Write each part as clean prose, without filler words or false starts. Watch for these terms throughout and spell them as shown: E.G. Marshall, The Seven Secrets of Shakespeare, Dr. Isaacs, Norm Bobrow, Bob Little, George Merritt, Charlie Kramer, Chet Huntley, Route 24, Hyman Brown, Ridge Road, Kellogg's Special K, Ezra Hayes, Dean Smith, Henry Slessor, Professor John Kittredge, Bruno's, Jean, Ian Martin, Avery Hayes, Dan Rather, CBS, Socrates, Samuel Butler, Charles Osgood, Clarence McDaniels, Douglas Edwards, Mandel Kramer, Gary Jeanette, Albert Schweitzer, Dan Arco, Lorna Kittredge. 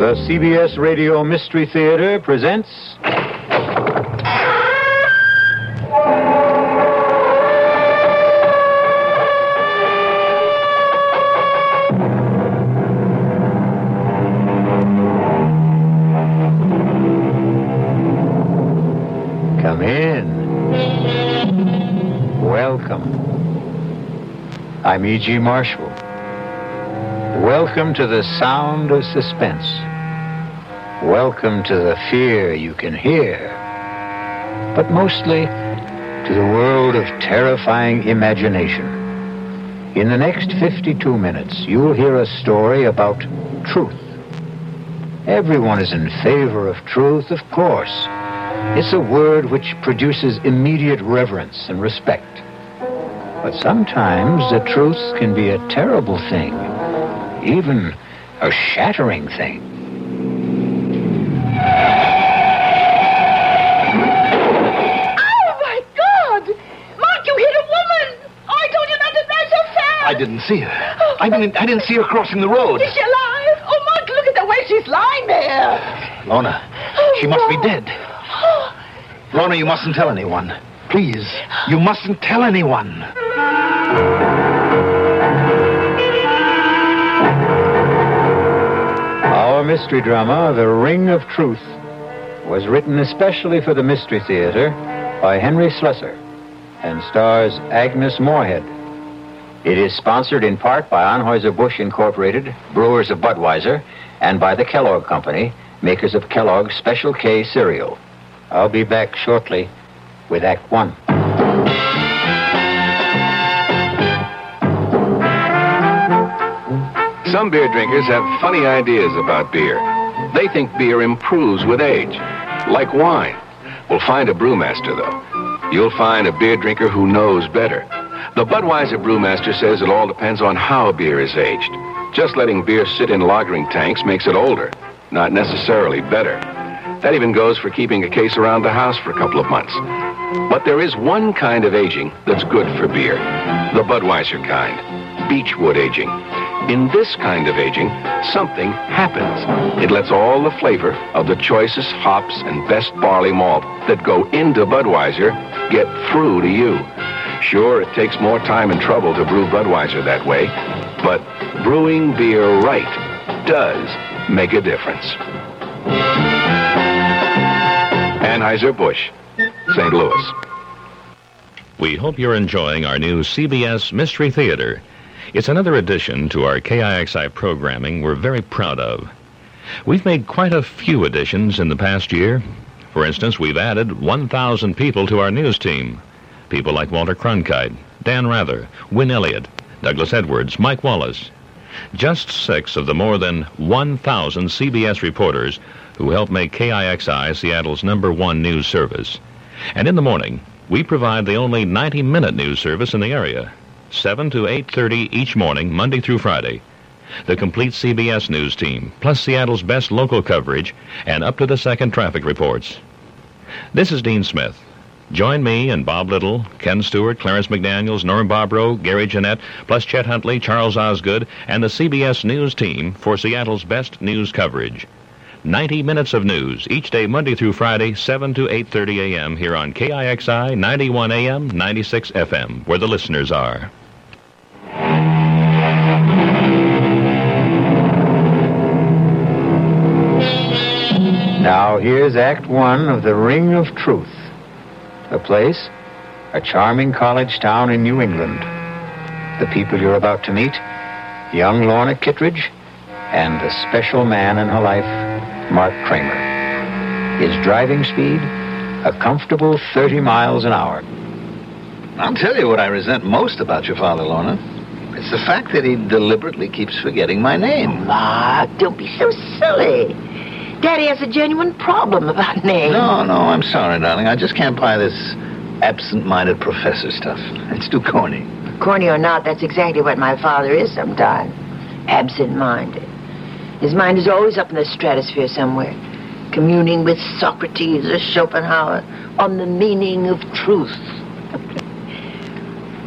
The CBS Radio Mystery Theater presents... Come in. Welcome. I'm E.G. Marshall. Welcome to the sound of suspense. Welcome to the fear you can hear, but mostly to the world of terrifying imagination. In the next 52 minutes, you'll hear a story about truth. Everyone is in favor of truth, of course. It's a word which produces immediate reverence and respect. But sometimes the truth can be a terrible thing, even a shattering thing. I didn't see her. I didn't see her crossing the road. Is she alive? Oh, Mark, look at the way she's lying there. Lorna, she must be dead. Lorna, you mustn't tell anyone. Please, you mustn't tell anyone. Our mystery drama, The Ring of Truth, was written especially for the Mystery Theater by Henry Slessor and stars Agnes Moorehead. It is sponsored in part by Anheuser-Busch Incorporated, brewers of Budweiser, and by the Kellogg Company, makers of Kellogg's Special K cereal. I'll be back shortly with Act One. Some beer drinkers have funny ideas about beer. They think beer improves with age, like wine. Well, find a brewmaster, though. You'll find a beer drinker who knows better. The Budweiser brewmaster says it all depends on how beer is aged. Just letting beer sit in lagering tanks makes it older, not necessarily better. That even goes for keeping a case around the house for a couple of months. But there is one kind of aging that's good for beer, the Budweiser kind, beechwood aging. In this kind of aging, something happens. It lets all the flavor of the choicest hops and best barley malt that go into Budweiser get through to you. Sure, it takes more time and trouble to brew Budweiser that way, but brewing beer right does make a difference. Anheuser-Busch, St. Louis. We hope you're enjoying our new CBS Mystery Theater. It's another addition to our KIXI programming we're very proud of. We've made quite a few additions in the past year. For instance, we've added 1,000 people to our news team. People like Walter Cronkite, Dan Rather, Wynn Elliott, Douglas Edwards, Mike Wallace. Just 6 of the more than 1,000 CBS reporters who help make KIXI Seattle's #1 news service. And in the morning, we provide the only 90-minute news service in the area, 7 to 8:30 each morning, Monday through Friday. The complete CBS news team, plus Seattle's best local coverage, and up-to-the-second traffic reports. This is Dean Smith. Join me and Bob Little, Ken Stewart, Clarence McDaniels, Norm Bobrow, Gary Jeanette, plus Chet Huntley, Charles Osgood, and the CBS News team for Seattle's best news coverage. 90 minutes of news each day, Monday through Friday, 7 to 8:30 a.m. here on KIXI 91 a.m., 96 FM, where the listeners are. Now here's Act One of The Ring of Truth. The place, a charming college town in New England. The people you're about to meet, young Lorna Kittredge and the special man in her life, Mark Kramer. His driving speed, a comfortable 30 miles an hour. I'll tell you what I resent most about your father, Lorna. It's the fact that he deliberately keeps forgetting my name. Oh, Mark, don't be so silly. Daddy has a genuine problem about names. No, I'm sorry, darling. I just can't buy this absent-minded professor stuff. It's too corny. Corny or not, that's exactly what my father is sometimes. Absent-minded. His mind is always up in the stratosphere somewhere, communing with Socrates or Schopenhauer on the meaning of truth.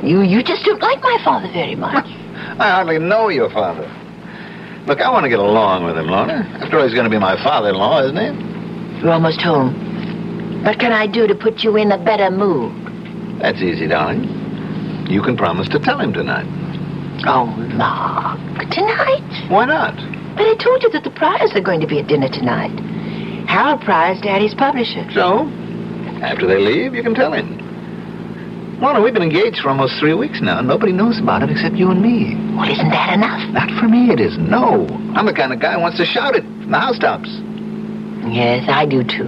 You just don't like my father very much. I hardly know your father. Look, I want to get along with him, Lorna. After all, he's going to be my father-in-law, isn't he? You're almost home. What can I do to put you in a better mood? That's easy, darling. You can promise to tell him tonight. Oh, Mark. Tonight? Why not? But I told you that the Pryors are going to be at dinner tonight. Harold Pryors, Daddy's publisher. So? After they leave, you can tell him. Lorna, we've been engaged for almost 3 weeks now, and nobody knows about it except you and me. Well, isn't that enough? Not for me, it isn't. No. I'm the kind of guy who wants to shout it from the housetops. Yes, I do, too.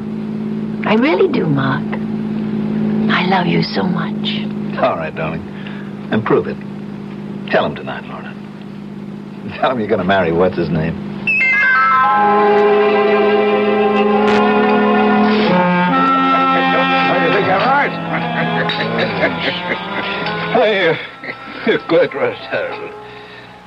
I really do, Mark. I love you so much. All right, darling. And prove it. Tell him tonight, Lorna. Tell him you're going to marry what's-his-name. You're quite right, Harold.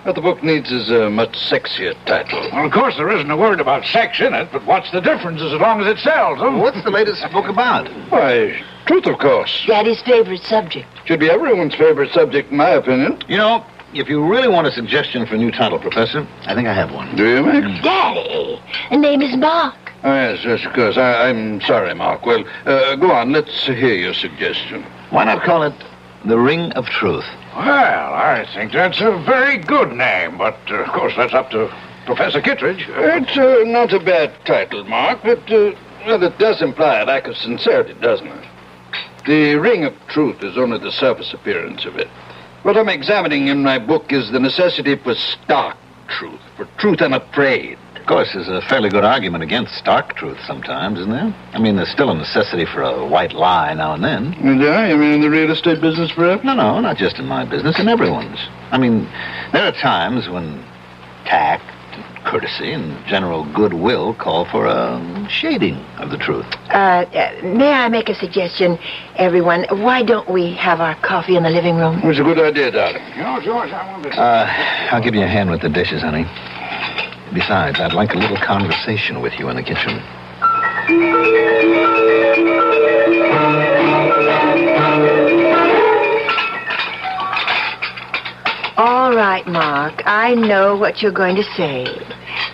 What the book needs is a much sexier title. Well, of course, there isn't a word about sex in it, but what's the difference as long as it sells? Huh? What's the latest book about? Why, truth, of course. Daddy's favorite subject. Should be everyone's favorite subject, in my opinion. You know, if you really want a suggestion for a new title, Professor, I think I have one. Do you, Max? Daddy, the name is Mark. Oh, yes, yes, of course. I'm sorry, Mark. Well, go on. Let's hear your suggestion. Why not call it The Ring of Truth? Well, I think that's a very good name, but, of course, that's up to Professor Kittredge. It's not a bad title, Mark, but well, it does imply a lack of sincerity, doesn't it? The Ring of Truth is only the surface appearance of it. What I'm examining in my book is the necessity for stark truth, for truth unafraid. Of course, there's a fairly good argument against stark truth sometimes, isn't there? I mean, there's still a necessity for a white lie now and then. Yeah, you mean in the real estate business, perhaps? No, not just in my business, in everyone's. I mean, there are times when tact, and courtesy, and general goodwill call for a shading of the truth. May I make a suggestion, everyone? Why don't we have our coffee in the living room? It's a good idea, darling. You know, George, I want to... I'll give you a hand with the dishes, honey. Besides, I'd like a little conversation with you in the kitchen. All right, Mark. I know what you're going to say.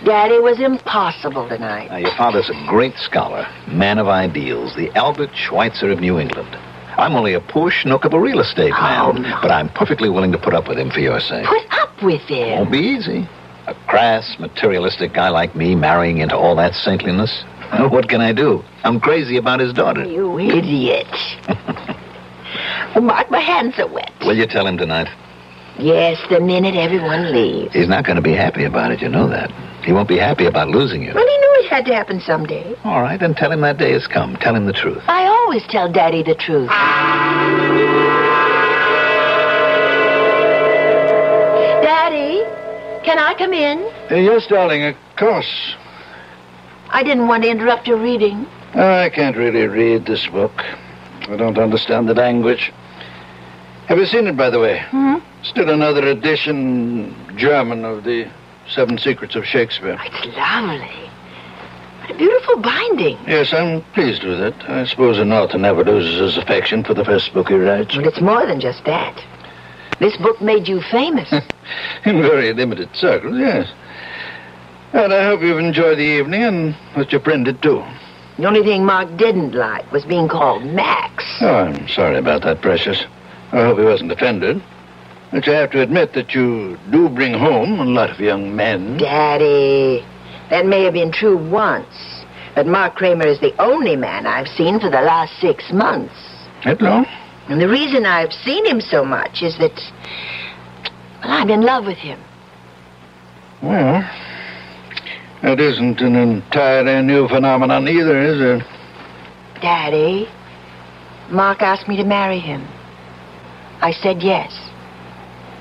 Daddy was impossible tonight. Now, your father's a great scholar, man of ideals, the Albert Schweitzer of New England. I'm only a poor schnook of a real estate man, but I'm perfectly willing to put up with him for your sake. Put up with him? Won't be easy. A crass, materialistic guy like me marrying into all that saintliness? What can I do? I'm crazy about his daughter. You idiot. Well, Mark, my hands are wet. Will you tell him tonight? Yes, the minute everyone leaves. He's not going to be happy about it, you know that. He won't be happy about losing you. Well, he knew it had to happen someday. All right, then tell him that day has come. Tell him the truth. I always tell Daddy the truth. Can I come in? Yes, darling, of course. I didn't want to interrupt your reading. I can't really read this book. I don't understand the language. Have you seen it, by the way? Hmm? Still another edition, German, of The Seven Secrets of Shakespeare. Oh, it's lovely. What a beautiful binding. Yes, I'm pleased with it. I suppose an author never loses his affection for the first book he writes. Well, it's more than just that. This book made you famous. In very limited circles, yes. And I hope you've enjoyed the evening, and that your friend did too. The only thing Mark didn't like was being called Max. Oh, I'm sorry about that, precious. I hope he wasn't offended. But I have to admit that you do bring home a lot of young men. Daddy, that may have been true once. But Mark Kramer is the only man I've seen for the last 6 months. That long? And the reason I've seen him so much is that, well, I'm in love with him. Well, that isn't an entirely new phenomenon either, is it? Daddy, Mark asked me to marry him. I said yes.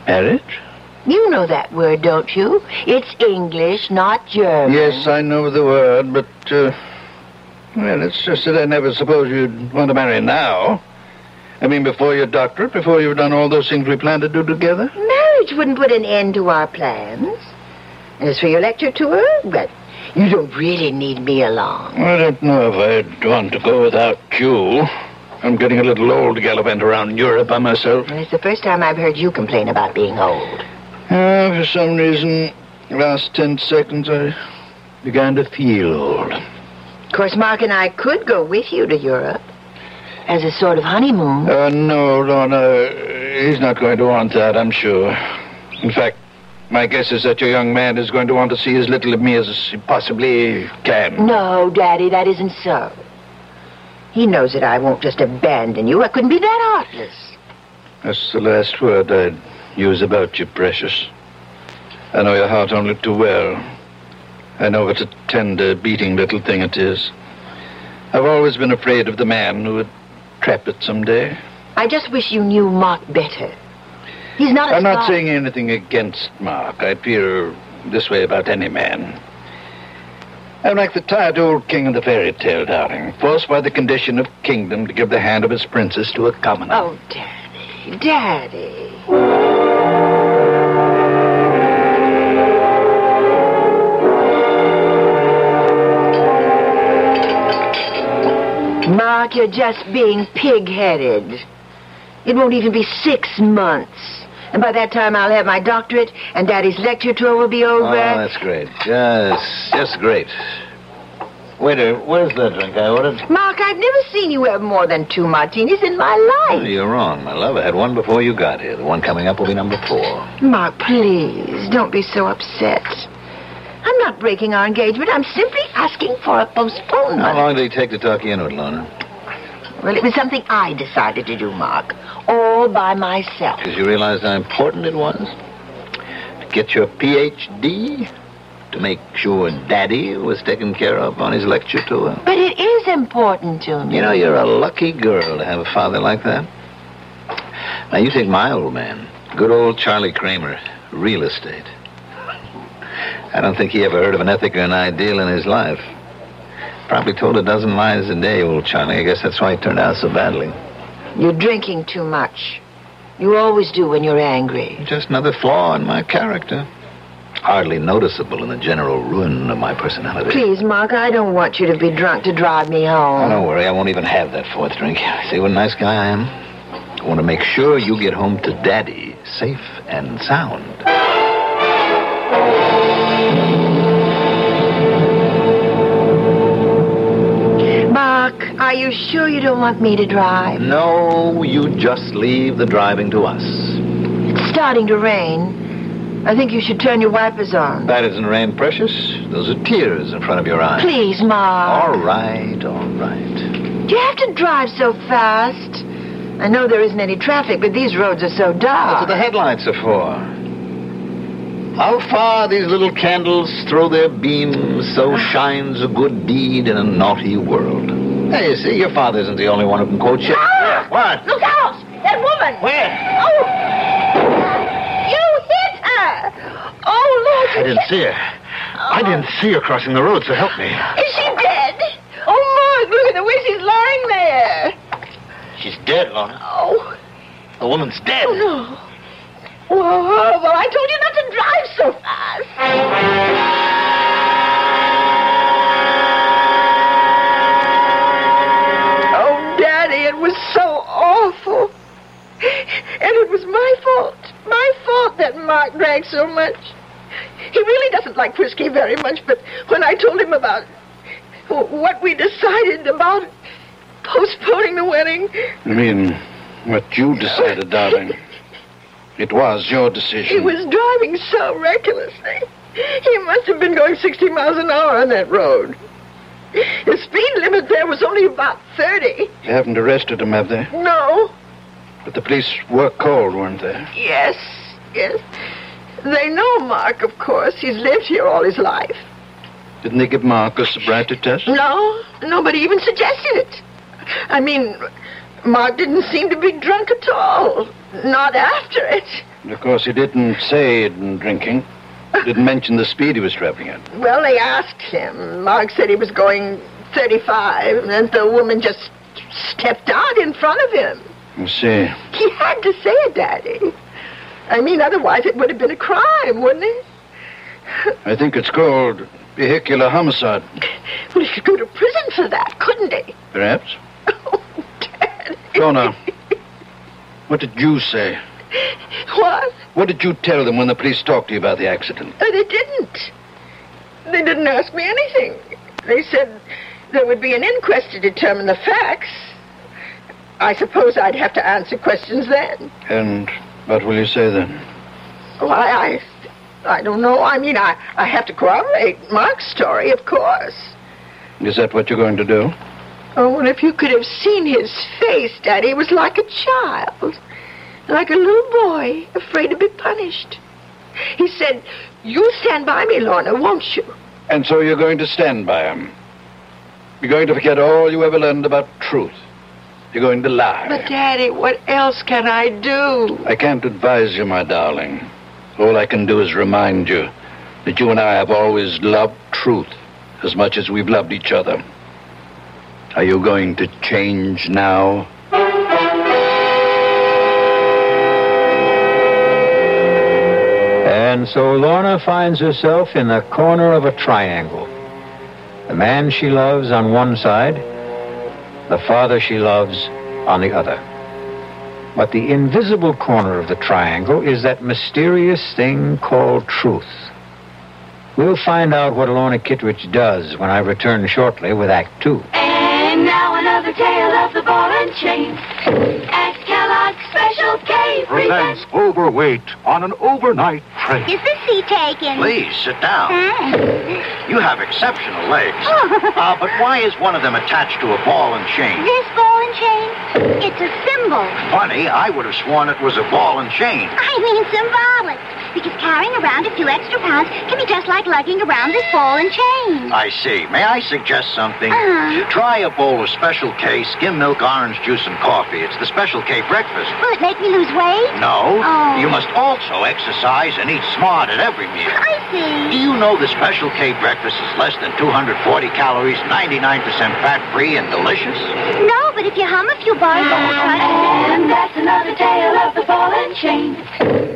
Marriage? You know that word, don't you? It's English, not German. Yes, I know the word, but, well, it's just that I never supposed you'd want to marry now. I mean, before your doctorate, before you've done all those things we planned to do together? Marriage wouldn't put an end to our plans. As for your lecture tour, well, you don't really need me along. I don't know if I'd want to go without you. I'm getting a little old to gallivant around Europe by myself. Well, it's the first time I've heard you complain about being old. For some reason, The last 10 seconds, I began to feel old. Of course, Mark and I could go with you to Europe as a sort of honeymoon. No, Lorna, he's not going to want that, I'm sure. In fact, my guess is that your young man is going to want to see as little of me as he possibly can. No, Daddy, that isn't so. He knows that I won't just abandon you. I couldn't be that heartless. That's the last word I'd use about you, precious. I know your heart only too well. I know what a tender, beating little thing it is. I've always been afraid of the man who would trap it someday. I just wish you knew Mark better. He's not I'm not saying anything against Mark. I feel this way about any man. I'm like the tired old king of the fairy tale, darling, forced by the condition of kingdom to give the hand of his princess to a commoner. Oh, Daddy, Daddy. Mark, you're just being pig-headed. It won't even be 6 months. And by that time, I'll have my doctorate, and Daddy's lecture tour will be over. Oh, that's great. Just great. Waiter, where's the drink I ordered? Mark, I've never seen you have more than 2 martinis in my life. Oh, you're wrong, my love. I had one before you got here. The one coming up will be number 4. Mark, please, don't be so upset. I'm not breaking our engagement. I'm simply asking for a postponement. How long did it take to talk you into it, Lorna? Well, it was something I decided to do, Mark. All by myself. Because you realized how important it was? To get your Ph.D.? To make sure Daddy was taken care of on his lecture tour? But it is important to me. You know, you're a lucky girl to have a father like that. Now, you take my old man, good old Charlie Kramer, real estate. I don't think he ever heard of an ethic or an ideal in his life. Probably told a dozen lies a day, old Charlie. I guess that's why it turned out so badly. You're drinking too much. You always do when you're angry. Just another flaw in my character. Hardly noticeable in the general ruin of my personality. Please, Mark, I don't want you to be drunk to drive me home. Oh, don't worry, I won't even have that 4th drink. See what a nice guy I am? I want to make sure you get home to Daddy safe and sound. Are you sure you don't want me to drive? No, you just leave the driving to us. It's starting to rain. I think you should turn your wipers on. That isn't rain, precious. Those are tears in front of your eyes. Please, Mark. All right, all right. Do you have to drive so fast? I know there isn't any traffic, but these roads are so dark. That's what the headlights are for. How far these little candles throw their beams, so shines a good deed in a naughty world. Hey, you see, your father isn't the only one who can quote Shakespeare. Ah! What? Look out! That woman! Where? Oh! You hit her! Oh, Lord! I didn't see her. Oh. I didn't see her crossing the road, so help me. Is she dead? Oh, Mark, look at the way she's lying there. She's dead, Lorna. Oh. The woman's dead. Oh, no. Whoa, horrible. I told you not to drive so fast. Oh, Daddy, it was so awful. And it was my fault. My fault that Mark drank so much. He really doesn't like whiskey very much, but when I told him about what we decided about postponing the wedding... You mean what you decided, darling? It was your decision. He was driving so recklessly. He must have been going 60 miles an hour on that road. The speed limit there was only about 30. They haven't arrested him, have they? No. But the police were called, weren't they? Yes, yes. They know Mark, of course. He's lived here all his life. Didn't they give Mark a sobriety test? No, nobody even suggested it. I mean, Mark didn't seem to be drunk at all. Not after it. Of course, he didn't say he'd been drinking. He didn't mention the speed he was traveling at. Well, they asked him. Mark said he was going 35, and the woman just stepped out in front of him. I see. He had to say it, Daddy. I mean, otherwise it would have been a crime, wouldn't it? I think it's called vehicular homicide. Well, he could go to prison for that, couldn't he? Perhaps. Oh, Daddy. Go now. What did you say? What? What did you tell them when the police talked to you about the accident? Oh, they didn't. They didn't ask me anything. They said there would be an inquest to determine the facts. I suppose I'd have to answer questions then. And what will you say then? Well, I don't know. I mean, I have to corroborate Mark's story, of course. Is that what you're going to do? Oh, well, if you could have seen his face, Daddy, it was like a child. Like a little boy, afraid to be punished. He said, "You'll stand by me, Lorna, won't you?" And so you're going to stand by him. You're going to forget all you ever learned about truth. You're going to lie. But, Daddy, what else can I do? I can't advise you, my darling. All I can do is remind you that you and I have always loved truth as much as we've loved each other. Are you going to change now? And so Lorna finds herself in the corner of a triangle. The man she loves on one side, the father she loves on the other. But the invisible corner of the triangle is that mysterious thing called truth. We'll find out what Lorna Kittredge does when I return shortly with Act Two. And now another tale of the ball and chain. At Kellogg's Special K presents overweight on an overnight train. Is the seat taken? Please, sit down. You have exceptional legs. But why is one of them attached to a ball and chain? This ball and chain? It's a symbol. Funny, I would have sworn it was a ball and chain. I mean symbolic. Because carrying around a few extra pounds can be just like lugging around this ball and chain. I see. May I suggest something? Try a bowl of Special K skim milk, orange juice, and coffee. It's the Special K breakfast. Will it make me lose weight? No. Oh. You must also exercise and eat smart at every meal. I see. Do you know the Special K breakfast is less than 240 calories, 99% fat-free, and delicious? No, but if you hum a few bars... And that's another tale of the ball and chain.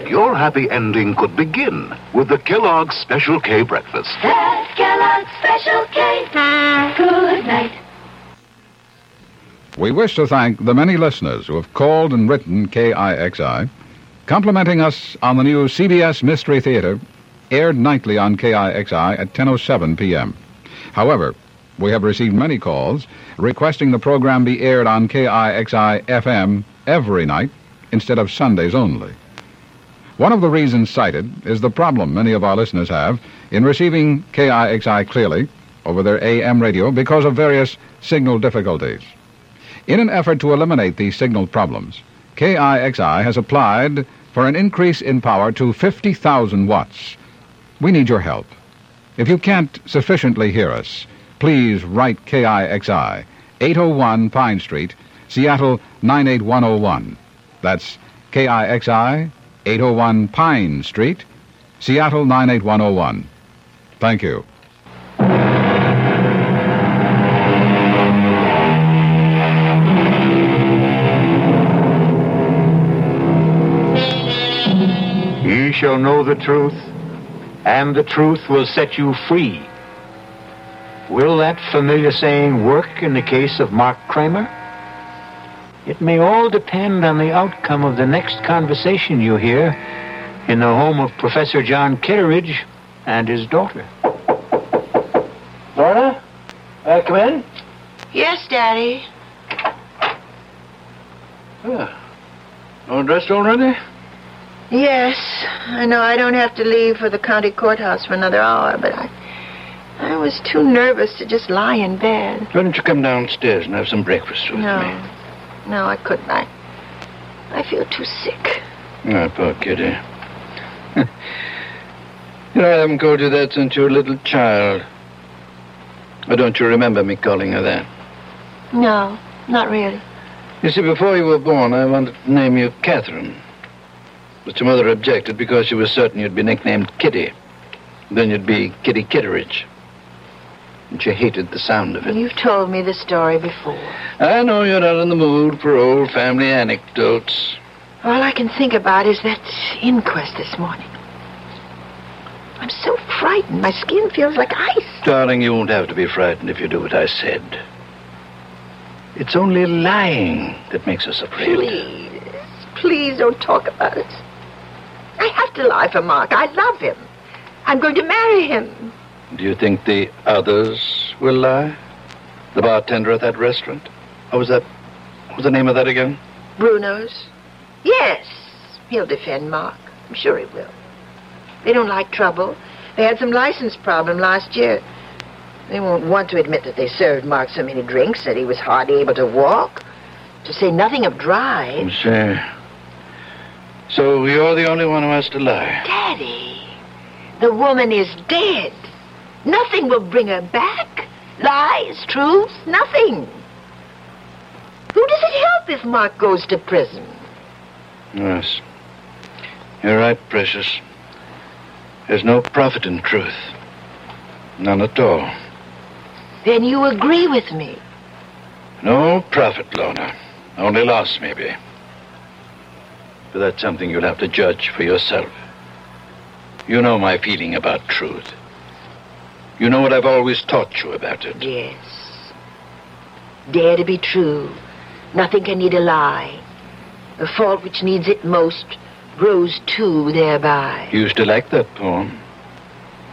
Your happy ending could begin with the Kellogg's Special K breakfast. That's Kellogg's Special K. Good night. We wish to thank the many listeners who have called and written KIXI, complimenting us on the new CBS Mystery Theater, aired nightly on KIXI at 10:07 p.m. However, we have received many calls requesting the program be aired on KIXI FM every night instead of Sundays only. One of the reasons cited is the problem many of our listeners have in receiving KIXI clearly over their AM radio because of various signal difficulties. In an effort to eliminate these signal problems, KIXI has applied for an increase in power to 50,000 watts. We need your help. If you can't sufficiently hear us, please write KIXI, 801 Pine Street, Seattle 98101. That's KIXI... 801 Pine Street, Seattle 98101. Thank you. Ye shall know the truth, and the truth will set you free. Will that familiar saying work in the case of Mark Kramer? It may all depend on the outcome of the next conversation you hear in the home of Professor John Kittredge and his daughter. Lorna, may I come in? Yes, Daddy. All dressed already? Yes. I know I don't have to leave for the county courthouse for another hour, but I was too nervous to just lie in bed. Why don't you come downstairs and have some breakfast with me? No, I couldn't. I feel too sick. Oh, poor kitty. You know, I haven't called you that since you were a little child. Or don't you remember me calling her that? No, not really. You see, before you were born, I wanted to name you Catherine. But your mother objected because she was certain you'd be nicknamed Kitty. Then you'd be Kitty Kittredge. And she hated the sound of it. You've told me the story before. I know you're not in the mood for old family anecdotes. All I can think about is that inquest this morning. I'm so frightened. My skin feels like ice. Darling, you won't have to be frightened if you do what I said. It's only lying that makes us afraid. Please, please don't talk about it. I have to lie for Mark. I love him. I'm going to marry him. Do you think the others will lie? The bartender at that restaurant? What was the name of that again? Bruno's. Yes. He'll defend Mark. I'm sure he will. They don't like trouble. They had some license problem last year. They won't want to admit that they served Mark so many drinks that he was hardly able to walk. To say nothing of drive. Sure. So you're the only one who has to lie. Daddy, the woman is dead. Nothing will bring her back. Lies, truth, nothing. Who does it help if Mark goes to prison? Yes. You're right, precious. There's no profit in truth. None at all. Then you agree with me. No profit, Lorna. Only loss, maybe. But that's something you'll have to judge for yourself. You know my feeling about truth. You know what I've always taught you about it. Yes. Dare to be true. Nothing can need a lie. The fault which needs it most grows too thereby. You used to like that poem.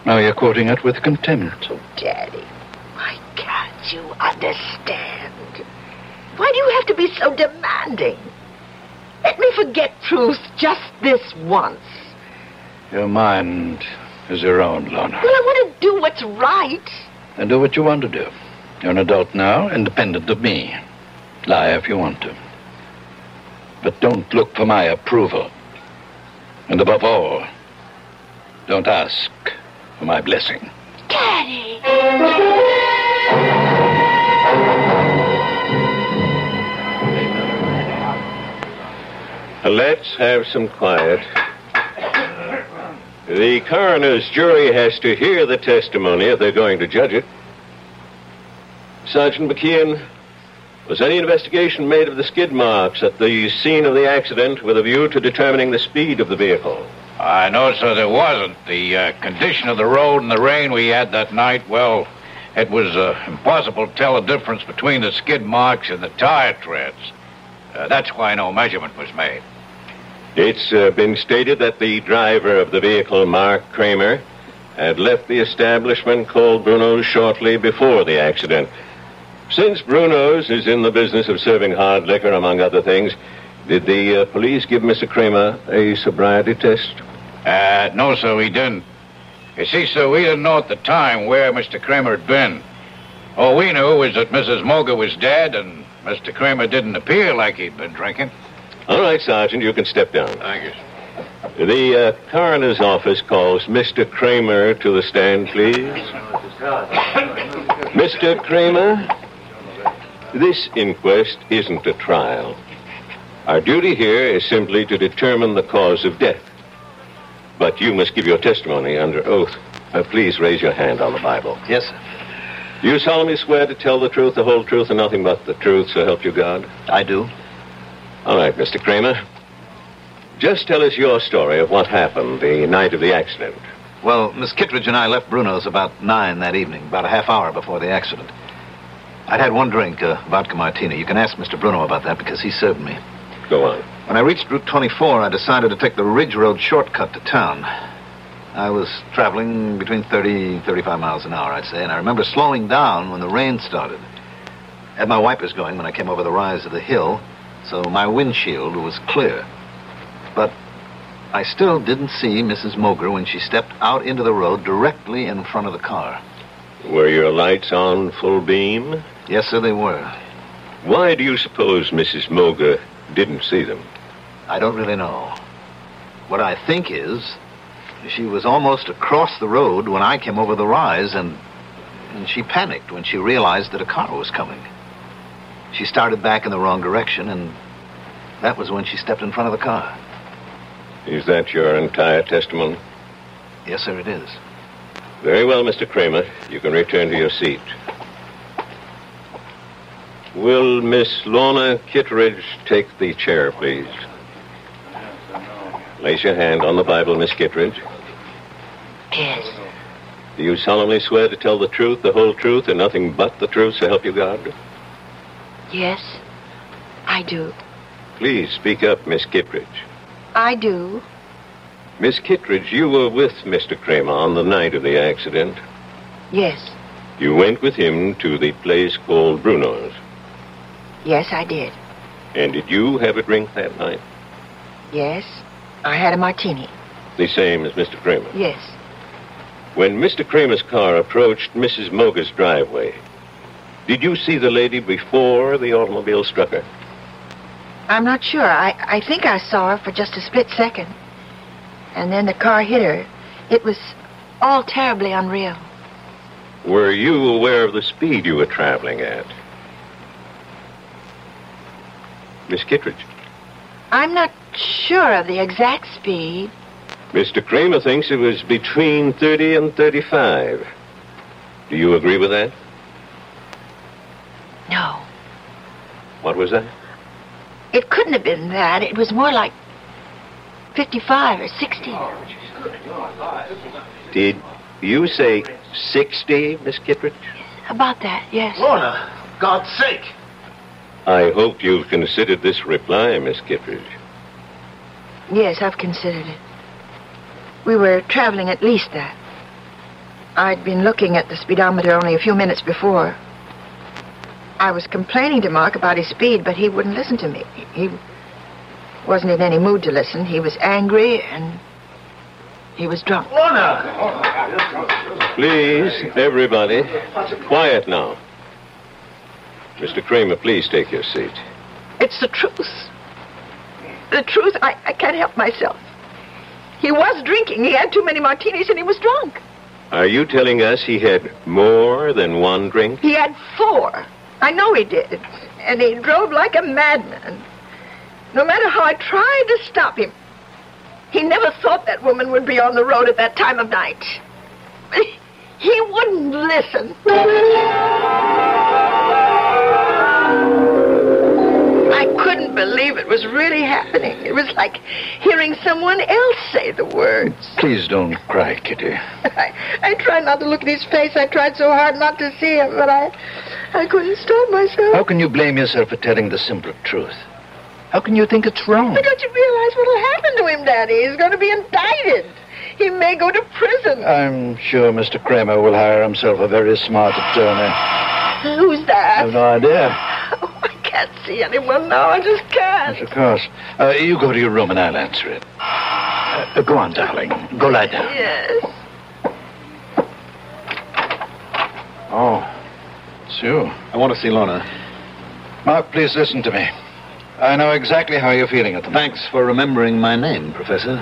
Now you're quoting it with contempt. Oh, Daddy, why can't you understand? Why do you have to be so demanding? Let me forget truth just this once. Your mind is your own, Lorna. Well, I want to do what's right. Then do what you want to do. You're an adult now, independent of me. Lie if you want to. But don't look for my approval. And above all, don't ask for my blessing. Daddy! Let's have some quiet. The coroner's jury has to hear the testimony if they're going to judge it. Sergeant McKeon, was any investigation made of the skid marks at the scene of the accident with a view to determining the speed of the vehicle? No, sir, there wasn't. The condition of the road and the rain we had that night, well, it was impossible to tell the difference between the skid marks and the tire treads. That's why no measurement was made. It's been stated that the driver of the vehicle, Mark Kramer, had left the establishment called Bruno's shortly before the accident. Since Bruno's is in the business of serving hard liquor, among other things, did the police give Mr. Kramer a sobriety test? No, sir, we didn't. You see, sir, we didn't know at the time where Mr. Kramer had been. All we knew was that Mrs. Moger was dead and Mr. Kramer didn't appear like he'd been drinking. All right, Sergeant, you can step down. Thank you. The coroner's office calls Mr. Kramer to the stand, please. Mr. Kramer, this inquest isn't a trial. Our duty here is simply to determine the cause of death. But you must give your testimony under oath. Please raise your hand on the Bible. Yes, sir. Do you solemnly swear to tell the truth, the whole truth, and nothing but the truth, so help you God? I do. All right, Mr. Kramer. Just tell us your story of what happened the night of the accident. Well, Miss Kittredge and I left Bruno's about 9 that evening, about a half hour before the accident. I'd had one drink, a vodka martini. You can ask Mr. Bruno about that because he served me. Go on. When I reached Route 24, I decided to take the Ridge Road shortcut to town. I was traveling between 30 and 35 miles an hour, I'd say, and I remember slowing down when the rain started. I had my wipers going when I came over the rise of the hill, so my windshield was clear. But I still didn't see Mrs. Moger when she stepped out into the road directly in front of the car. Were your lights on full beam? Yes, sir, they were. Why do you suppose Mrs. Moger didn't see them? I don't really know. What I think is she was almost across the road when I came over the rise, and she panicked when she realized that a car was coming. She started back in the wrong direction, and that was when she stepped in front of the car. Is that your entire testimony? Yes, sir, it is. Very well, Mr. Kramer. You can return to your seat. Will Miss Lorna Kittredge take the chair, please? Place your hand on the Bible, Miss Kittredge. Yes. Do you solemnly swear to tell the truth, the whole truth, and nothing but the truth, so help you God? Yes, I do. Please speak up, Miss Kittredge. I do. Miss Kittredge, you were with Mr. Kramer on the night of the accident. Yes. You went with him to the place called Bruno's. Yes, I did. And did you have a drink that night? Yes, I had a martini. The same as Mr. Kramer? Yes. When Mr. Kramer's car approached Mrs. Moger's driveway, did you see the lady before the automobile struck her? I'm not sure. I think I saw her for just a split second. And then the car hit her. It was all terribly unreal. Were you aware of the speed you were traveling at? Miss Kittredge? I'm not sure of the exact speed. Mr. Kramer thinks it was between 30 and 35. Do you agree with that? No. What was that? It couldn't have been that. It was more like 55 or 60. Did you say 60, Miss Kittredge? About that, yes. Lorna, God's sake. I hope you've considered this reply, Miss Kittredge. Yes, I've considered it. We were traveling at least that. I'd been looking at the speedometer only a few minutes before. I was complaining to Mark about his speed, but he wouldn't listen to me. He wasn't in any mood to listen. He was angry, and he was drunk. Lorna! Please, everybody, quiet now. Mr. Kramer, please take your seat. It's the truth. The truth, I can't help myself. He was drinking. He had too many martinis and he was drunk. Are you telling us he had more than one drink? He had four. I know he did. And he drove like a madman. No matter how I tried to stop him, he never thought that woman would be on the road at that time of night. He wouldn't listen. I couldn't believe it was really happening. It was like hearing someone else say the words. Please don't cry, Kitty. I tried not to look at his face. I tried so hard not to see him, but I couldn't stop myself. How can you blame yourself for telling the simple truth? How can you think it's wrong? But don't you realize what'll happen to him, Daddy? He's going to be indicted. He may go to prison. I'm sure Mr. Kramer will hire himself a very smart attorney. Who's that? I have no idea. I can't see anyone now. I just can't. Yes, of course. You go to your room and I'll answer it. Go on, darling. Go lie down. Yes. Oh, it's you. I want to see Lorna. Mark, please listen to me. I know exactly how you're feeling at the moment. Thanks for remembering my name, Professor.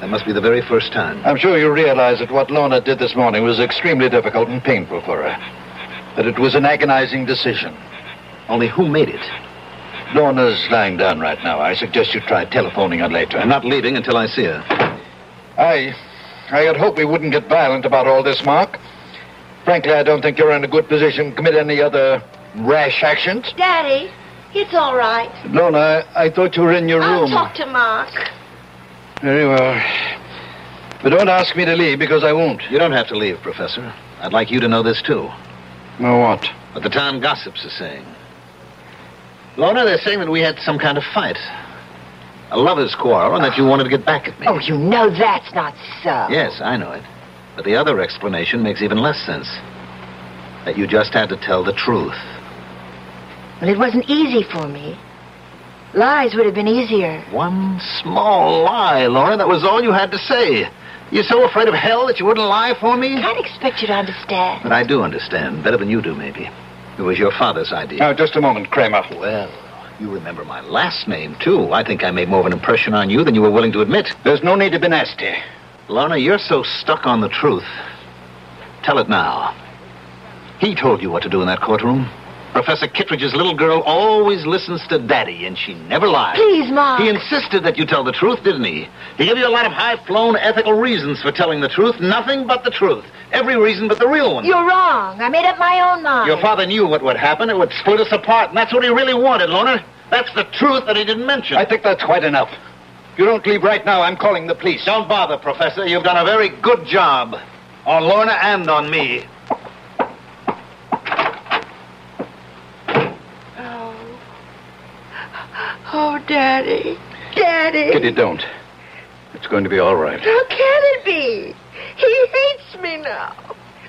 That must be the very first time. I'm sure you realize that what Lorna did this morning was extremely difficult and painful for her. That it was an agonizing decision. Only who made it? Lorna's lying down right now. I suggest you try telephoning her later. I'm not leaving until I see her. I had hoped we wouldn't get violent about all this, Mark. Frankly, I don't think you're in a good position to commit any other rash actions. Daddy, it's all right. Lorna, I thought you were in your room. I'll talk to Mark. Very well. But don't ask me to leave, because I won't. You don't have to leave, Professor. I'd like you to know this, too. Know what? What the town gossips are saying. Lorna, they're saying that we had some kind of fight. A lover's quarrel, and that you wanted to get back at me. Oh, you know that's not so. Yes, I know it. But the other explanation makes even less sense. That you just had to tell the truth. Well, it wasn't easy for me. Lies would have been easier. One small lie, Lorna. That was all you had to say. You're so afraid of hell that you wouldn't lie for me? I can't expect you to understand. But I do understand. Better than you do, maybe. It was your father's idea. Now, just a moment, Kramer. Well, you remember my last name, too. I think I made more of an impression on you than you were willing to admit. There's no need to be nasty. Lorna, you're so stuck on the truth. Tell it now. He told you what to do in that courtroom. Professor Kittredge's little girl always listens to Daddy, and she never lies. Please, Mark. He insisted that you tell the truth, didn't he? He gave you a lot of high-flown ethical reasons for telling the truth. Nothing but the truth. Every reason but the real one. You're wrong. I made up my own mind. Your father knew what would happen. It would split us apart, and that's what he really wanted, Lorna. That's the truth that he didn't mention. I think that's quite enough. If you don't leave right now, I'm calling the police. Don't bother, Professor. You've done a very good job. On Lorna and on me. Oh, Daddy. Daddy. Kitty, don't. It's going to be all right. How can it be? He hates me now.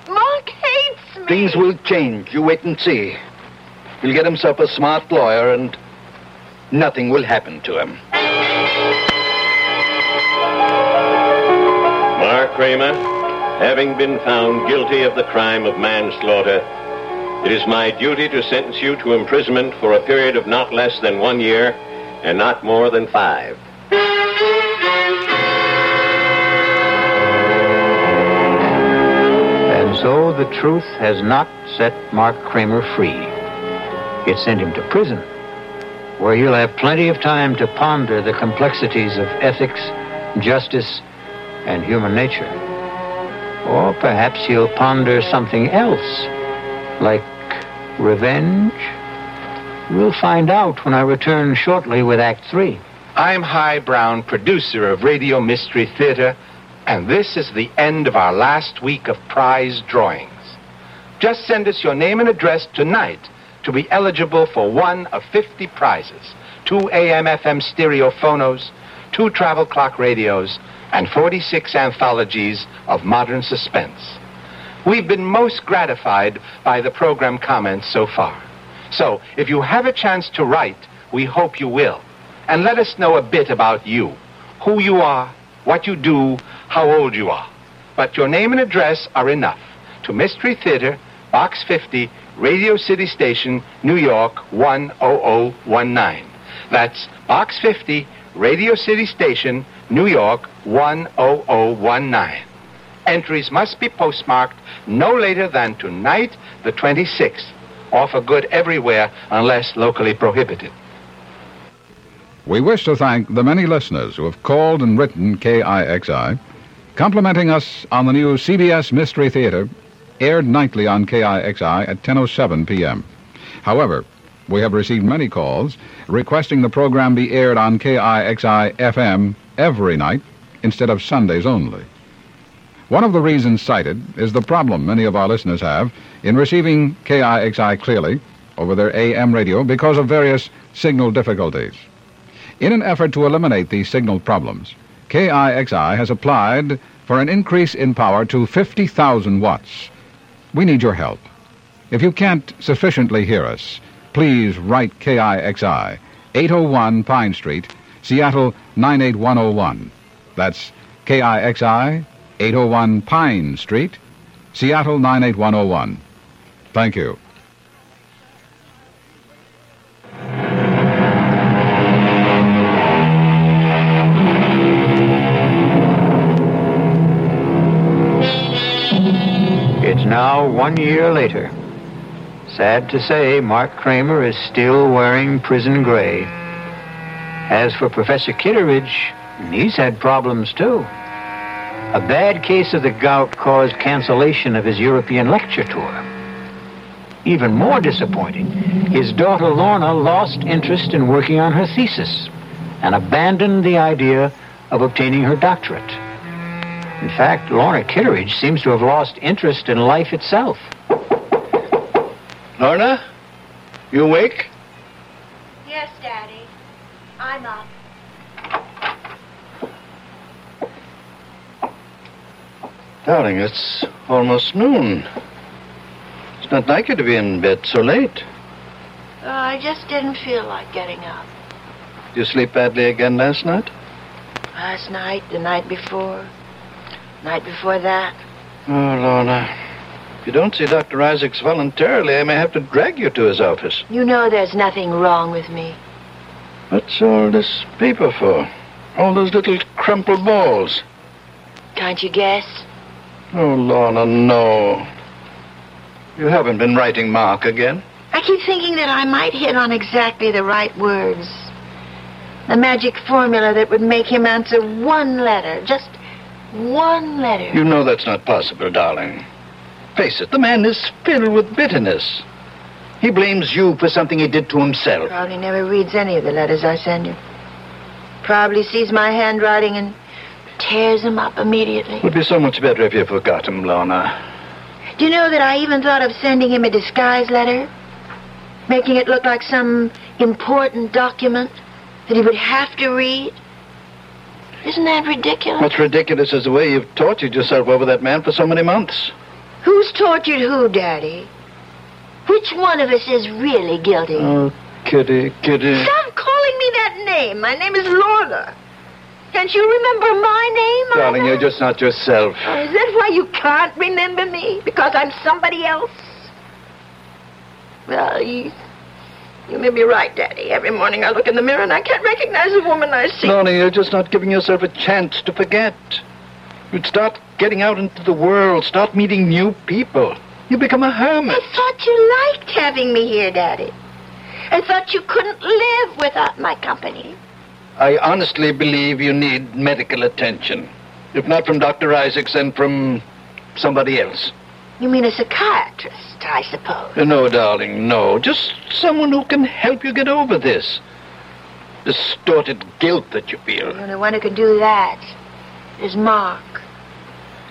Mark hates me. Things will change. You wait and see. He'll get himself a smart lawyer and nothing will happen to him. Mark Kramer, having been found guilty of the crime of manslaughter, it is my duty to sentence you to imprisonment for a period of not less than 1 year and not more than 5. And so the truth has not set Mark Kramer free. It sent him to prison, where you'll have plenty of time to ponder the complexities of ethics, justice, and human nature. Or perhaps you'll ponder something else, like revenge? We'll find out when I return shortly with Act 3. I'm High Brown, producer of Radio Mystery Theater, and this is the end of our last week of prize drawings. Just send us your name and address tonight to be eligible for one of 50 prizes, 2 AM/FM stereo phonos, 2 travel clock radios, and 46 anthologies of modern suspense. We've been most gratified by the program comments so far. So, if you have a chance to write, we hope you will. And let us know a bit about you, who you are, what you do, how old you are. But your name and address are enough. To Mystery Theater, Box 50, Radio City Station, New York, 10019. That's Box 50, Radio City Station, New York, 10019. Entries must be postmarked no later than tonight, the 26th, or for good everywhere unless locally prohibited. We wish to thank the many listeners who have called and written KIXI, complimenting us on the new CBS Mystery Theater, aired nightly on KIXI at 10:07 p.m. However, we have received many calls requesting the program be aired on KIXI-FM every night instead of Sundays only. One of the reasons cited is the problem many of our listeners have in receiving KIXI clearly over their AM radio because of various signal difficulties. In an effort to eliminate these signal problems, KIXI has applied for an increase in power to 50,000 watts. We need your help. If you can't sufficiently hear us, please write KIXI, 801 Pine Street, Seattle 98101. That's KIXI, 801 Pine Street, Seattle 98101. Thank you. It's now 1 year later. Sad to say, Mark Kramer is still wearing prison gray. As for Professor Kittredge, he's had problems too. A bad case of the gout caused cancellation of his European lecture tour. Even more disappointing, his daughter Lorna lost interest in working on her thesis and abandoned the idea of obtaining her doctorate. In fact, Lorna Kittredge seems to have lost interest in life itself. Lorna, you awake? Yes, Daddy. I'm up. Darling, it's almost noon. It's not like you to be in bed so late. I just didn't feel like getting up. Did you sleep badly again last night? Last night, the night before that. Oh, Lorna. If you don't see Dr. Isaacs voluntarily, I may have to drag you to his office. You know there's nothing wrong with me. What's all this paper for? All those little crumpled balls. Can't you guess? Oh, Lorna, no. You haven't been writing Mark again? I keep thinking that I might hit on exactly the right words. The magic formula that would make him answer one letter. Just one letter. You know that's not possible, darling. Face it, the man is filled with bitterness. He blames you for something he did to himself. Probably never reads any of the letters I send him. Probably sees my handwriting and tears him up immediately. It would be so much better if you forgot him, Lorna. Do you know that I even thought of sending him a disguise letter? Making it look like some important document that he would have to read? Isn't that ridiculous? What's ridiculous is the way you've tortured yourself over that man for so many months. Who's tortured who, Daddy? Which one of us is really guilty? Oh, Kitty, Kitty. Stop calling me that name. My name is Lorna. Can't you remember my name? Darling, you're just not yourself. Oh, is that why you can't remember me? Because I'm somebody else? Well, you may be right, Daddy. Every morning I look in the mirror and I can't recognize the woman I see. Lorna, you're just not giving yourself a chance to forget. You'd start getting out into the world, start meeting new people. You become a hermit. I thought you liked having me here, Daddy. I thought you couldn't live without my company. I honestly believe you need medical attention. If not from Dr. Isaacs, then from somebody else. You mean a psychiatrist, I suppose? No, darling, no. Just someone who can help you get over this distorted guilt that you feel. The only one who can do that is Mark.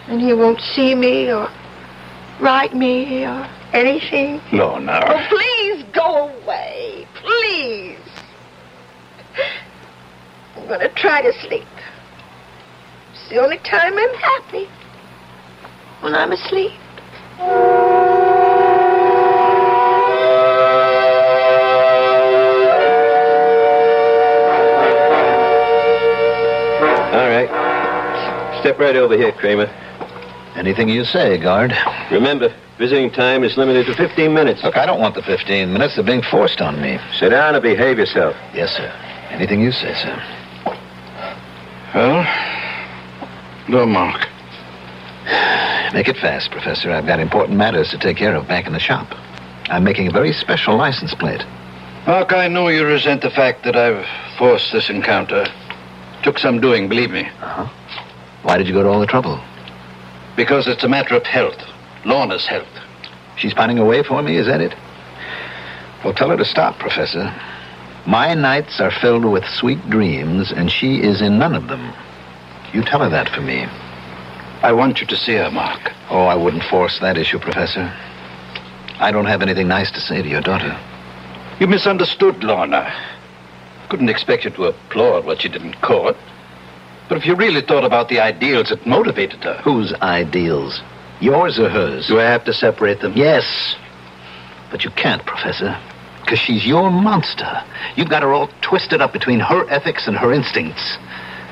And he won't see me or write me or anything. No, no. Oh, please go away. Please. I'm going to try to sleep. It's the only time I'm happy. When I'm asleep. All right. Step right over here, Kramer. Anything you say, guard. Remember, visiting time is limited to 15 minutes. Look, I don't want the 15 minutes. They're being forced on me. Sit down and behave yourself. Yes, sir. Anything you say, sir. Well, no, Mark. Make it fast, Professor. I've got important matters to take care of back in the shop. I'm making a very special license plate. Mark, I know you resent the fact that I've forced this encounter. Took some doing, believe me. Uh-huh. Why did you go to all the trouble? Because it's a matter of health. Lorna's health. She's finding a way for me, is that it? Well, tell her to stop, Professor. My nights are filled with sweet dreams, and she is in none of them. You tell her that for me. I want you to see her, Mark. Oh, I wouldn't force that issue, Professor. I don't have anything nice to say to your daughter. You misunderstood, Lorna. Couldn't expect you to applaud what she didn't court. But if you really thought about the ideals that motivated her... Whose ideals? Yours or hers? Do I have to separate them? Yes. But you can't, Professor. Because she's your monster. You've got her all twisted up between her ethics and her instincts.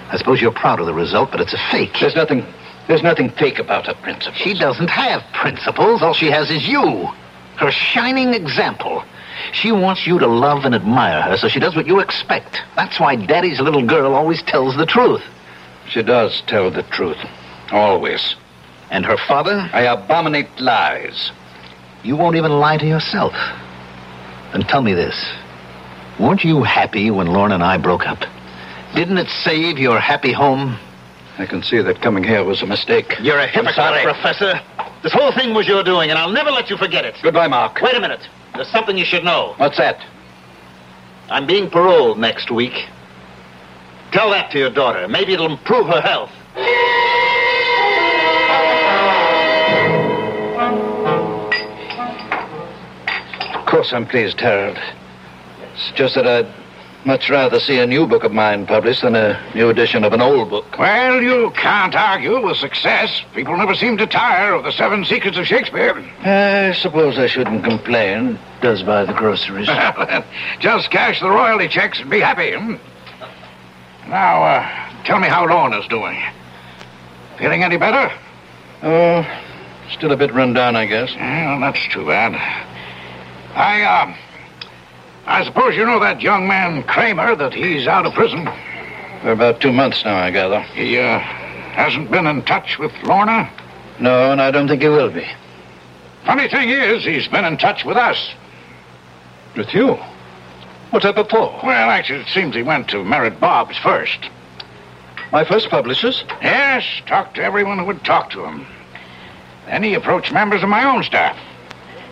I suppose you're proud of the result, but it's a fake. There's nothing fake about her principles. She doesn't have principles. All she has is you. Her shining example. She wants you to love and admire her, so she does what you expect. That's why Daddy's little girl always tells the truth. She does tell the truth. Always. And her father? I abominate lies. You won't even lie to yourself. Then tell me this. Weren't you happy when Lorna and I broke up? Didn't it save your happy home? I can see that coming here was a mistake. You're a hypocrite, Professor. This whole thing was your doing, and I'll never let you forget it. Goodbye, Mark. Wait a minute. There's something you should know. What's that? I'm being paroled next week. Tell that to your daughter. Maybe it'll improve her health. Of course I'm pleased, Harold. It's just that I'd much rather see a new book of mine published than a new edition of an old book. Well, you can't argue with success. People never seem to tire of The Seven Secrets of Shakespeare. I suppose I shouldn't complain. It does buy the groceries. Just cash the royalty checks and be happy. Hmm? Now, tell me how Lorna's doing. Feeling any better? Oh, still a bit run down, I guess. Well, that's too bad. I suppose you know that young man, Kramer, that he's out of prison. For about 2 months now, I gather. He, hasn't been in touch with Lorna? No, and I don't think he will be. Funny thing is, he's been in touch with us. With you? What's that before? Well, actually, it seems he went to Merritt Bob's first. My first publishers? Yes, talked to everyone who would talk to him. Then he approached members of my own staff.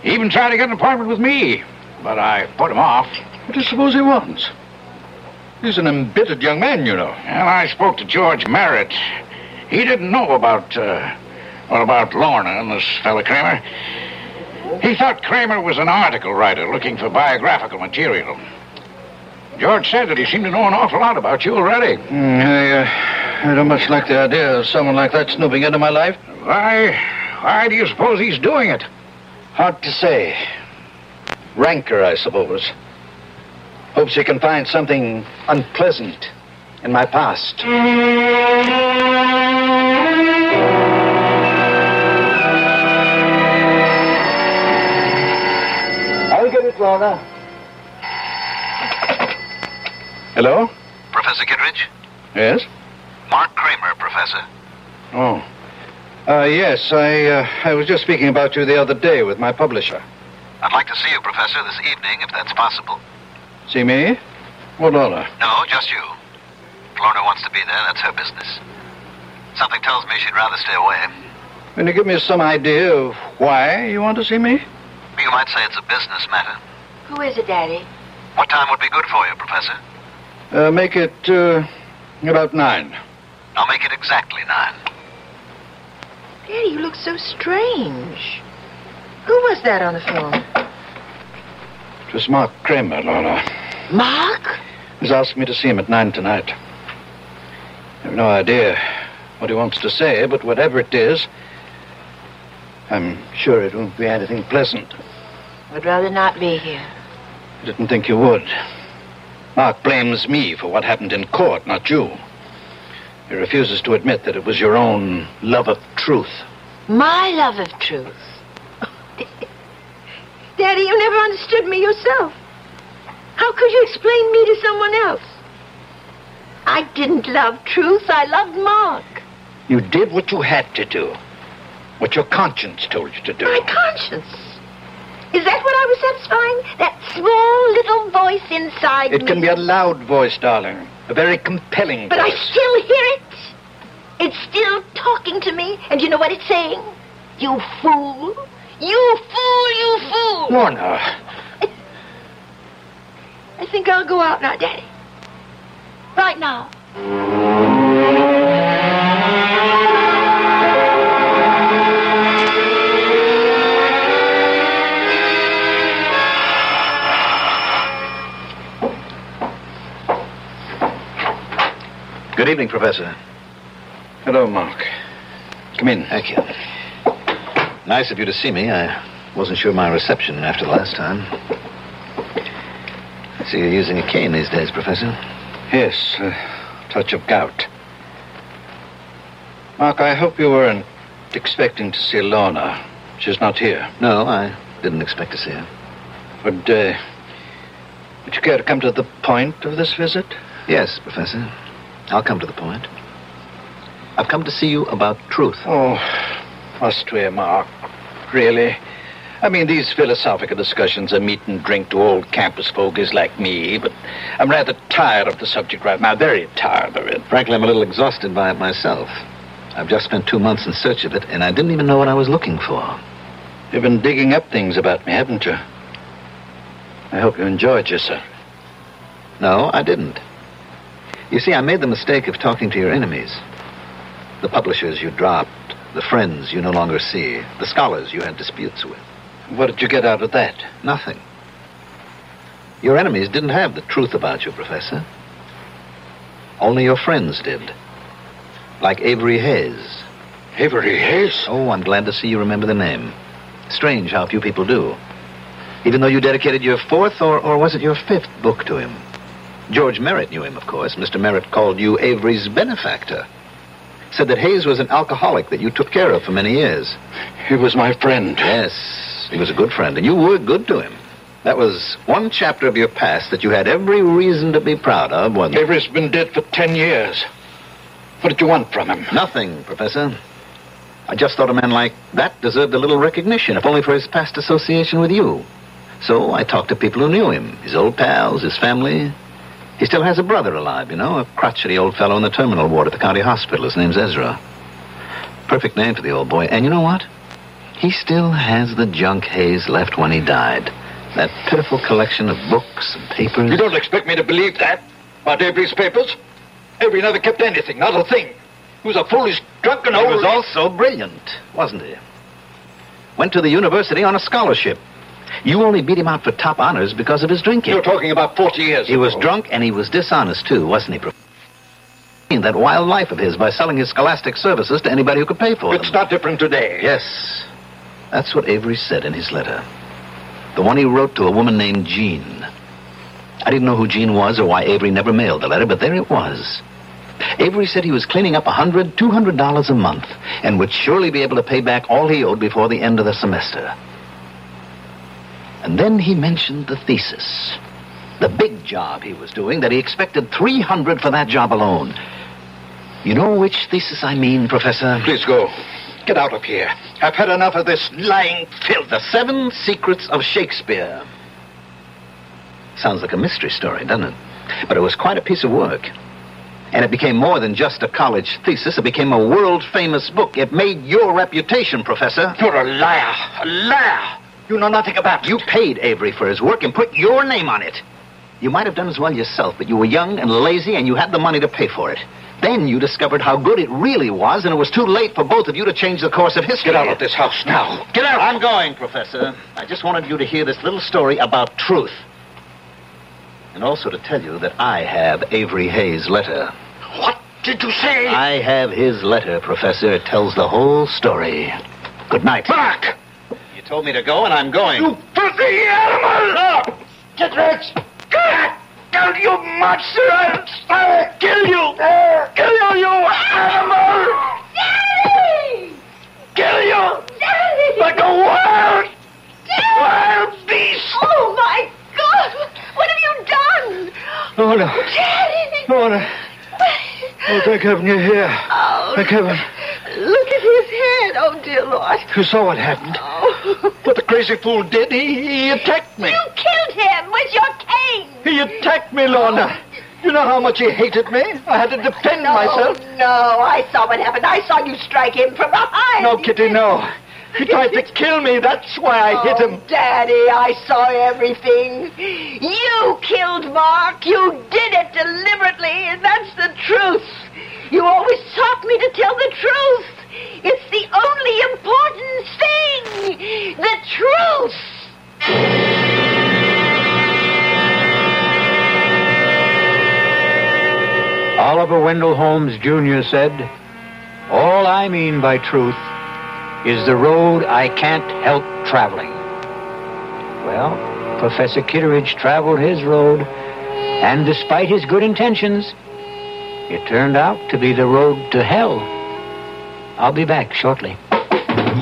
He even tried to get an appointment with me, but I put him off. What do you suppose he wants? He's an embittered young man, you know. Well, I spoke to George Merritt. He didn't know about Lorna and this fellow Kramer. He thought Kramer was an article writer looking for biographical material. George said that he seemed to know an awful lot about you already. Mm, I, I don't much like the idea of someone like that snooping into my life. Why do you suppose he's doing it? Hard to say. Rancor, I suppose. Hopes he can find something unpleasant in my past. I'll get it, Lorna. Hello? Professor Kittredge? Yes? Mark Kramer, Professor. Oh. Yes, I was just speaking about you the other day with my publisher. I'd like to see you, Professor, this evening, if that's possible. See me? Or Lorna? No, just you. If Lorna wants to be there, that's her business. Something tells me she'd rather stay away. Can you give me some idea of why you want to see me? You might say it's a business matter. Who is it, Daddy? What time would be good for you, Professor? Make it, about 9. I'll make it exactly 9. Daddy, you look so strange. Who was that on the phone? It was Mark Kramer, Lorna. Mark? He's asked me to see him at 9 tonight. I have no idea what he wants to say, but whatever it is, I'm sure it won't be anything pleasant. I'd rather not be here. I didn't think you would. Mark blames me for what happened in court, not you. He refuses to admit that it was your own love of truth. My love of truth? Daddy, you never understood me yourself. How could you explain me to someone else? I didn't love truth. I loved Mark. You did what you had to do. What your conscience told you to do. My conscience? Is that what I was satisfying? That small little voice inside me? It can be a loud voice, darling. A very compelling voice. But I still hear it. It's still talking to me. And you know what it's saying? You fool. You fool, you fool! Lorna. I think I'll go out now, Daddy. Right now. Good evening, Professor. Hello, Mark. Come in. Thank you. Nice of you to see me. I wasn't sure of my reception after the last time. I see you're using a cane these days, Professor. Yes, touch of gout. Mark, I hope you weren't expecting to see Lorna. She's not here. No, I didn't expect to see her. Would you care to come to the point of this visit? Yes, Professor. I'll come to the point. I've come to see you about truth. Oh, must we, Mark? Really? I mean, these philosophical discussions are meat and drink to old campus fogies like me, but I'm rather tired of the subject right now, very tired of it. Frankly, I'm a little exhausted by it myself. I've just spent 2 months in search of it, and I didn't even know what I was looking for. You've been digging up things about me, haven't you? I hope you enjoyed yourself. No, I didn't. You see, I made the mistake of talking to your enemies. The publishers you dropped. The friends you no longer see. The scholars you had disputes with. What did you get out of that? Nothing. Your enemies didn't have the truth about you, Professor. Only your friends did. Like Avery Hayes. Avery Hayes? Oh, I'm glad to see you remember the name. Strange how few people do. Even though you dedicated your fourth or was it your fifth book to him? George Merritt knew him, of course. Mr. Merritt called you Avery's benefactor. Said that Hayes was an alcoholic that you took care of for many years. He was my friend. Yes, he was a good friend, and you were good to him. That was one chapter of your past that you had every reason to be proud of, wasn't it? Avery's been dead for 10 years. What did you want from him? Nothing, Professor. I just thought a man like that deserved a little recognition, if only for his past association with you. So I talked to people who knew him, his old pals, his family. He still has a brother alive, you know, a crotchety old fellow in the terminal ward at the county hospital. His name's Ezra. Perfect name for the old boy. And you know what? He still has the junk Hayes left when he died. That pitiful collection of books and papers. You don't expect me to believe that? About Avery's papers? Avery never kept anything, not a thing. He was a foolish, drunken old... He was also brilliant, wasn't he? Went to the university on a scholarship. You only beat him out for top honors because of his drinking. You're talking about 40 years ago. He was drunk and he was dishonest, too, wasn't he, Professor? that wild life of his by selling his scholastic services to anybody who could pay for them. It's not different today. Yes. That's what Avery said in his letter. The one he wrote to a woman named Jean. I didn't know who Jean was or why Avery never mailed the letter, but there it was. Avery said he was cleaning up $100, $200 a month and would surely be able to pay back all he owed before the end of the semester. And then he mentioned the thesis. The big job he was doing, that he expected $300 for that job alone. You know which thesis I mean, Professor? Please go. Get out of here. I've had enough of this lying filth. The Seven Secrets of Shakespeare. Sounds like a mystery story, doesn't it? But it was quite a piece of work. And it became more than just a college thesis. It became a world-famous book. It made your reputation, Professor. You're a liar. A liar. You know nothing about it. You paid Avery for his work and put your name on it. You might have done as well yourself, but you were young and lazy and you had the money to pay for it. Then you discovered how good it really was, and it was too late for both of you to change the course of history. Get out of this house now. Get out. I'm going, Professor. I just wanted you to hear this little story about truth. And also to tell you that I have Avery Hayes' letter. What did you say? I have his letter, Professor. It tells the whole story. Good night. Mark! You told me to go, and I'm going. You filthy animal! No! Kittredge! God! Don't you monster! I'll kill you! Kill you, you animal! Daddy! Kill you! Daddy! Like a wild... Daddy! Wild beast! Oh, my God! What have you done? Lorna. Daddy! Lorna. Oh, thank heaven you're here. Oh. Thank heaven. Look at his head. Oh, dear Lord. You saw what happened. Oh. What the crazy fool did, he attacked me. You killed him with your cane. He attacked me, Lorna. Oh. You know how much he hated me? I had to defend myself. No, I saw what happened. I saw you strike him from behind. No, Kitty, no. He tried to kill me. That's why I hit him. Daddy, I saw everything. You killed Mark. You did it deliberately, and that's the truth. You always taught me to tell the truth. It's the only important thing. The truth. Oliver Wendell Holmes, Jr. said, "All I mean by truth is the road I can't help traveling." Well, Professor Kittredge traveled his road, and despite his good intentions, it turned out to be the road to hell. I'll be back shortly.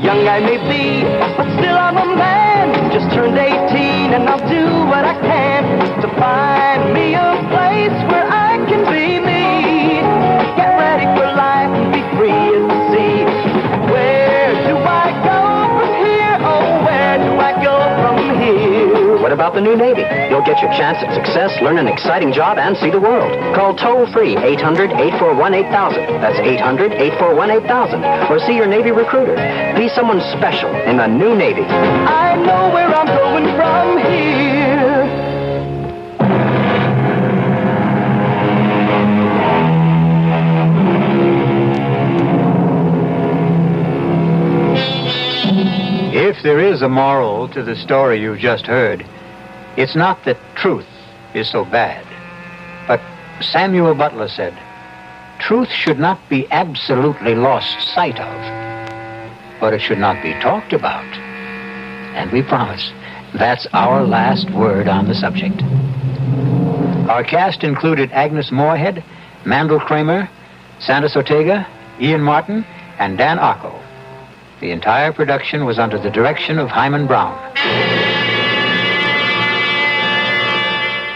Young I may be, but still I'm a man. Just turned 18, and I'll do what I can to find me a place where I can be me. Get ready for life and be free as the sea. What about the new Navy? You'll get your chance at success, learn an exciting job, and see the world. Call toll-free 800-841-8000. That's 800-841-8000. Or see your Navy recruiter. Be someone special in the new Navy. I know where I'm going from here. If there is a moral to the story you just heard, it's not that truth is so bad, but Samuel Butler said, truth should not be absolutely lost sight of, but it should not be talked about. And we promise, that's our last word on the subject. Our cast included Agnes Moorehead, Mandel Kramer, Sandus Ortega, Ian Martin, and Dan Arco. The entire production was under the direction of Hyman Brown.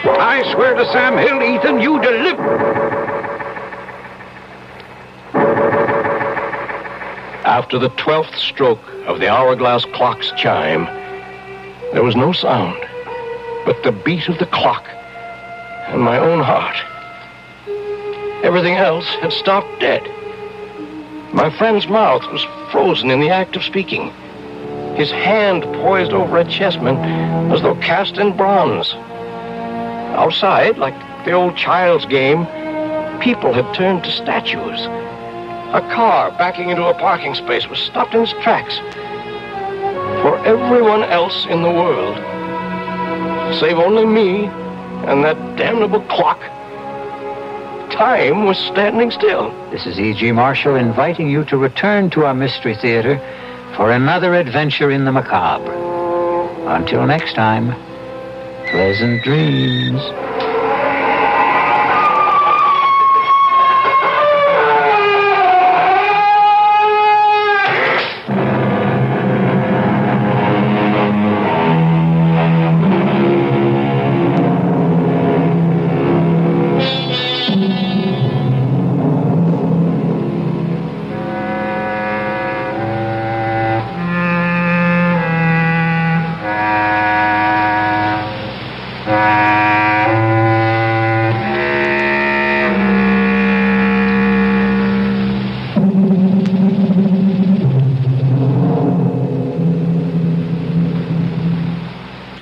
I swear to Sam Hill, Ethan, you delivered. After the 12th stroke of the hourglass clock's chime, there was no sound but the beat of the clock and my own heart. Everything else had stopped dead. My friend's mouth was frozen in the act of speaking. His hand poised over a chessman as though cast in bronze. Outside, like the old child's game, people had turned to statues. A car backing into a parking space was stopped in its tracks. For everyone else in the world, save only me and that damnable clock, time was standing still. This is E.G. Marshall inviting you to return to our Mystery Theater for another adventure in the macabre. Until next time, pleasant dreams.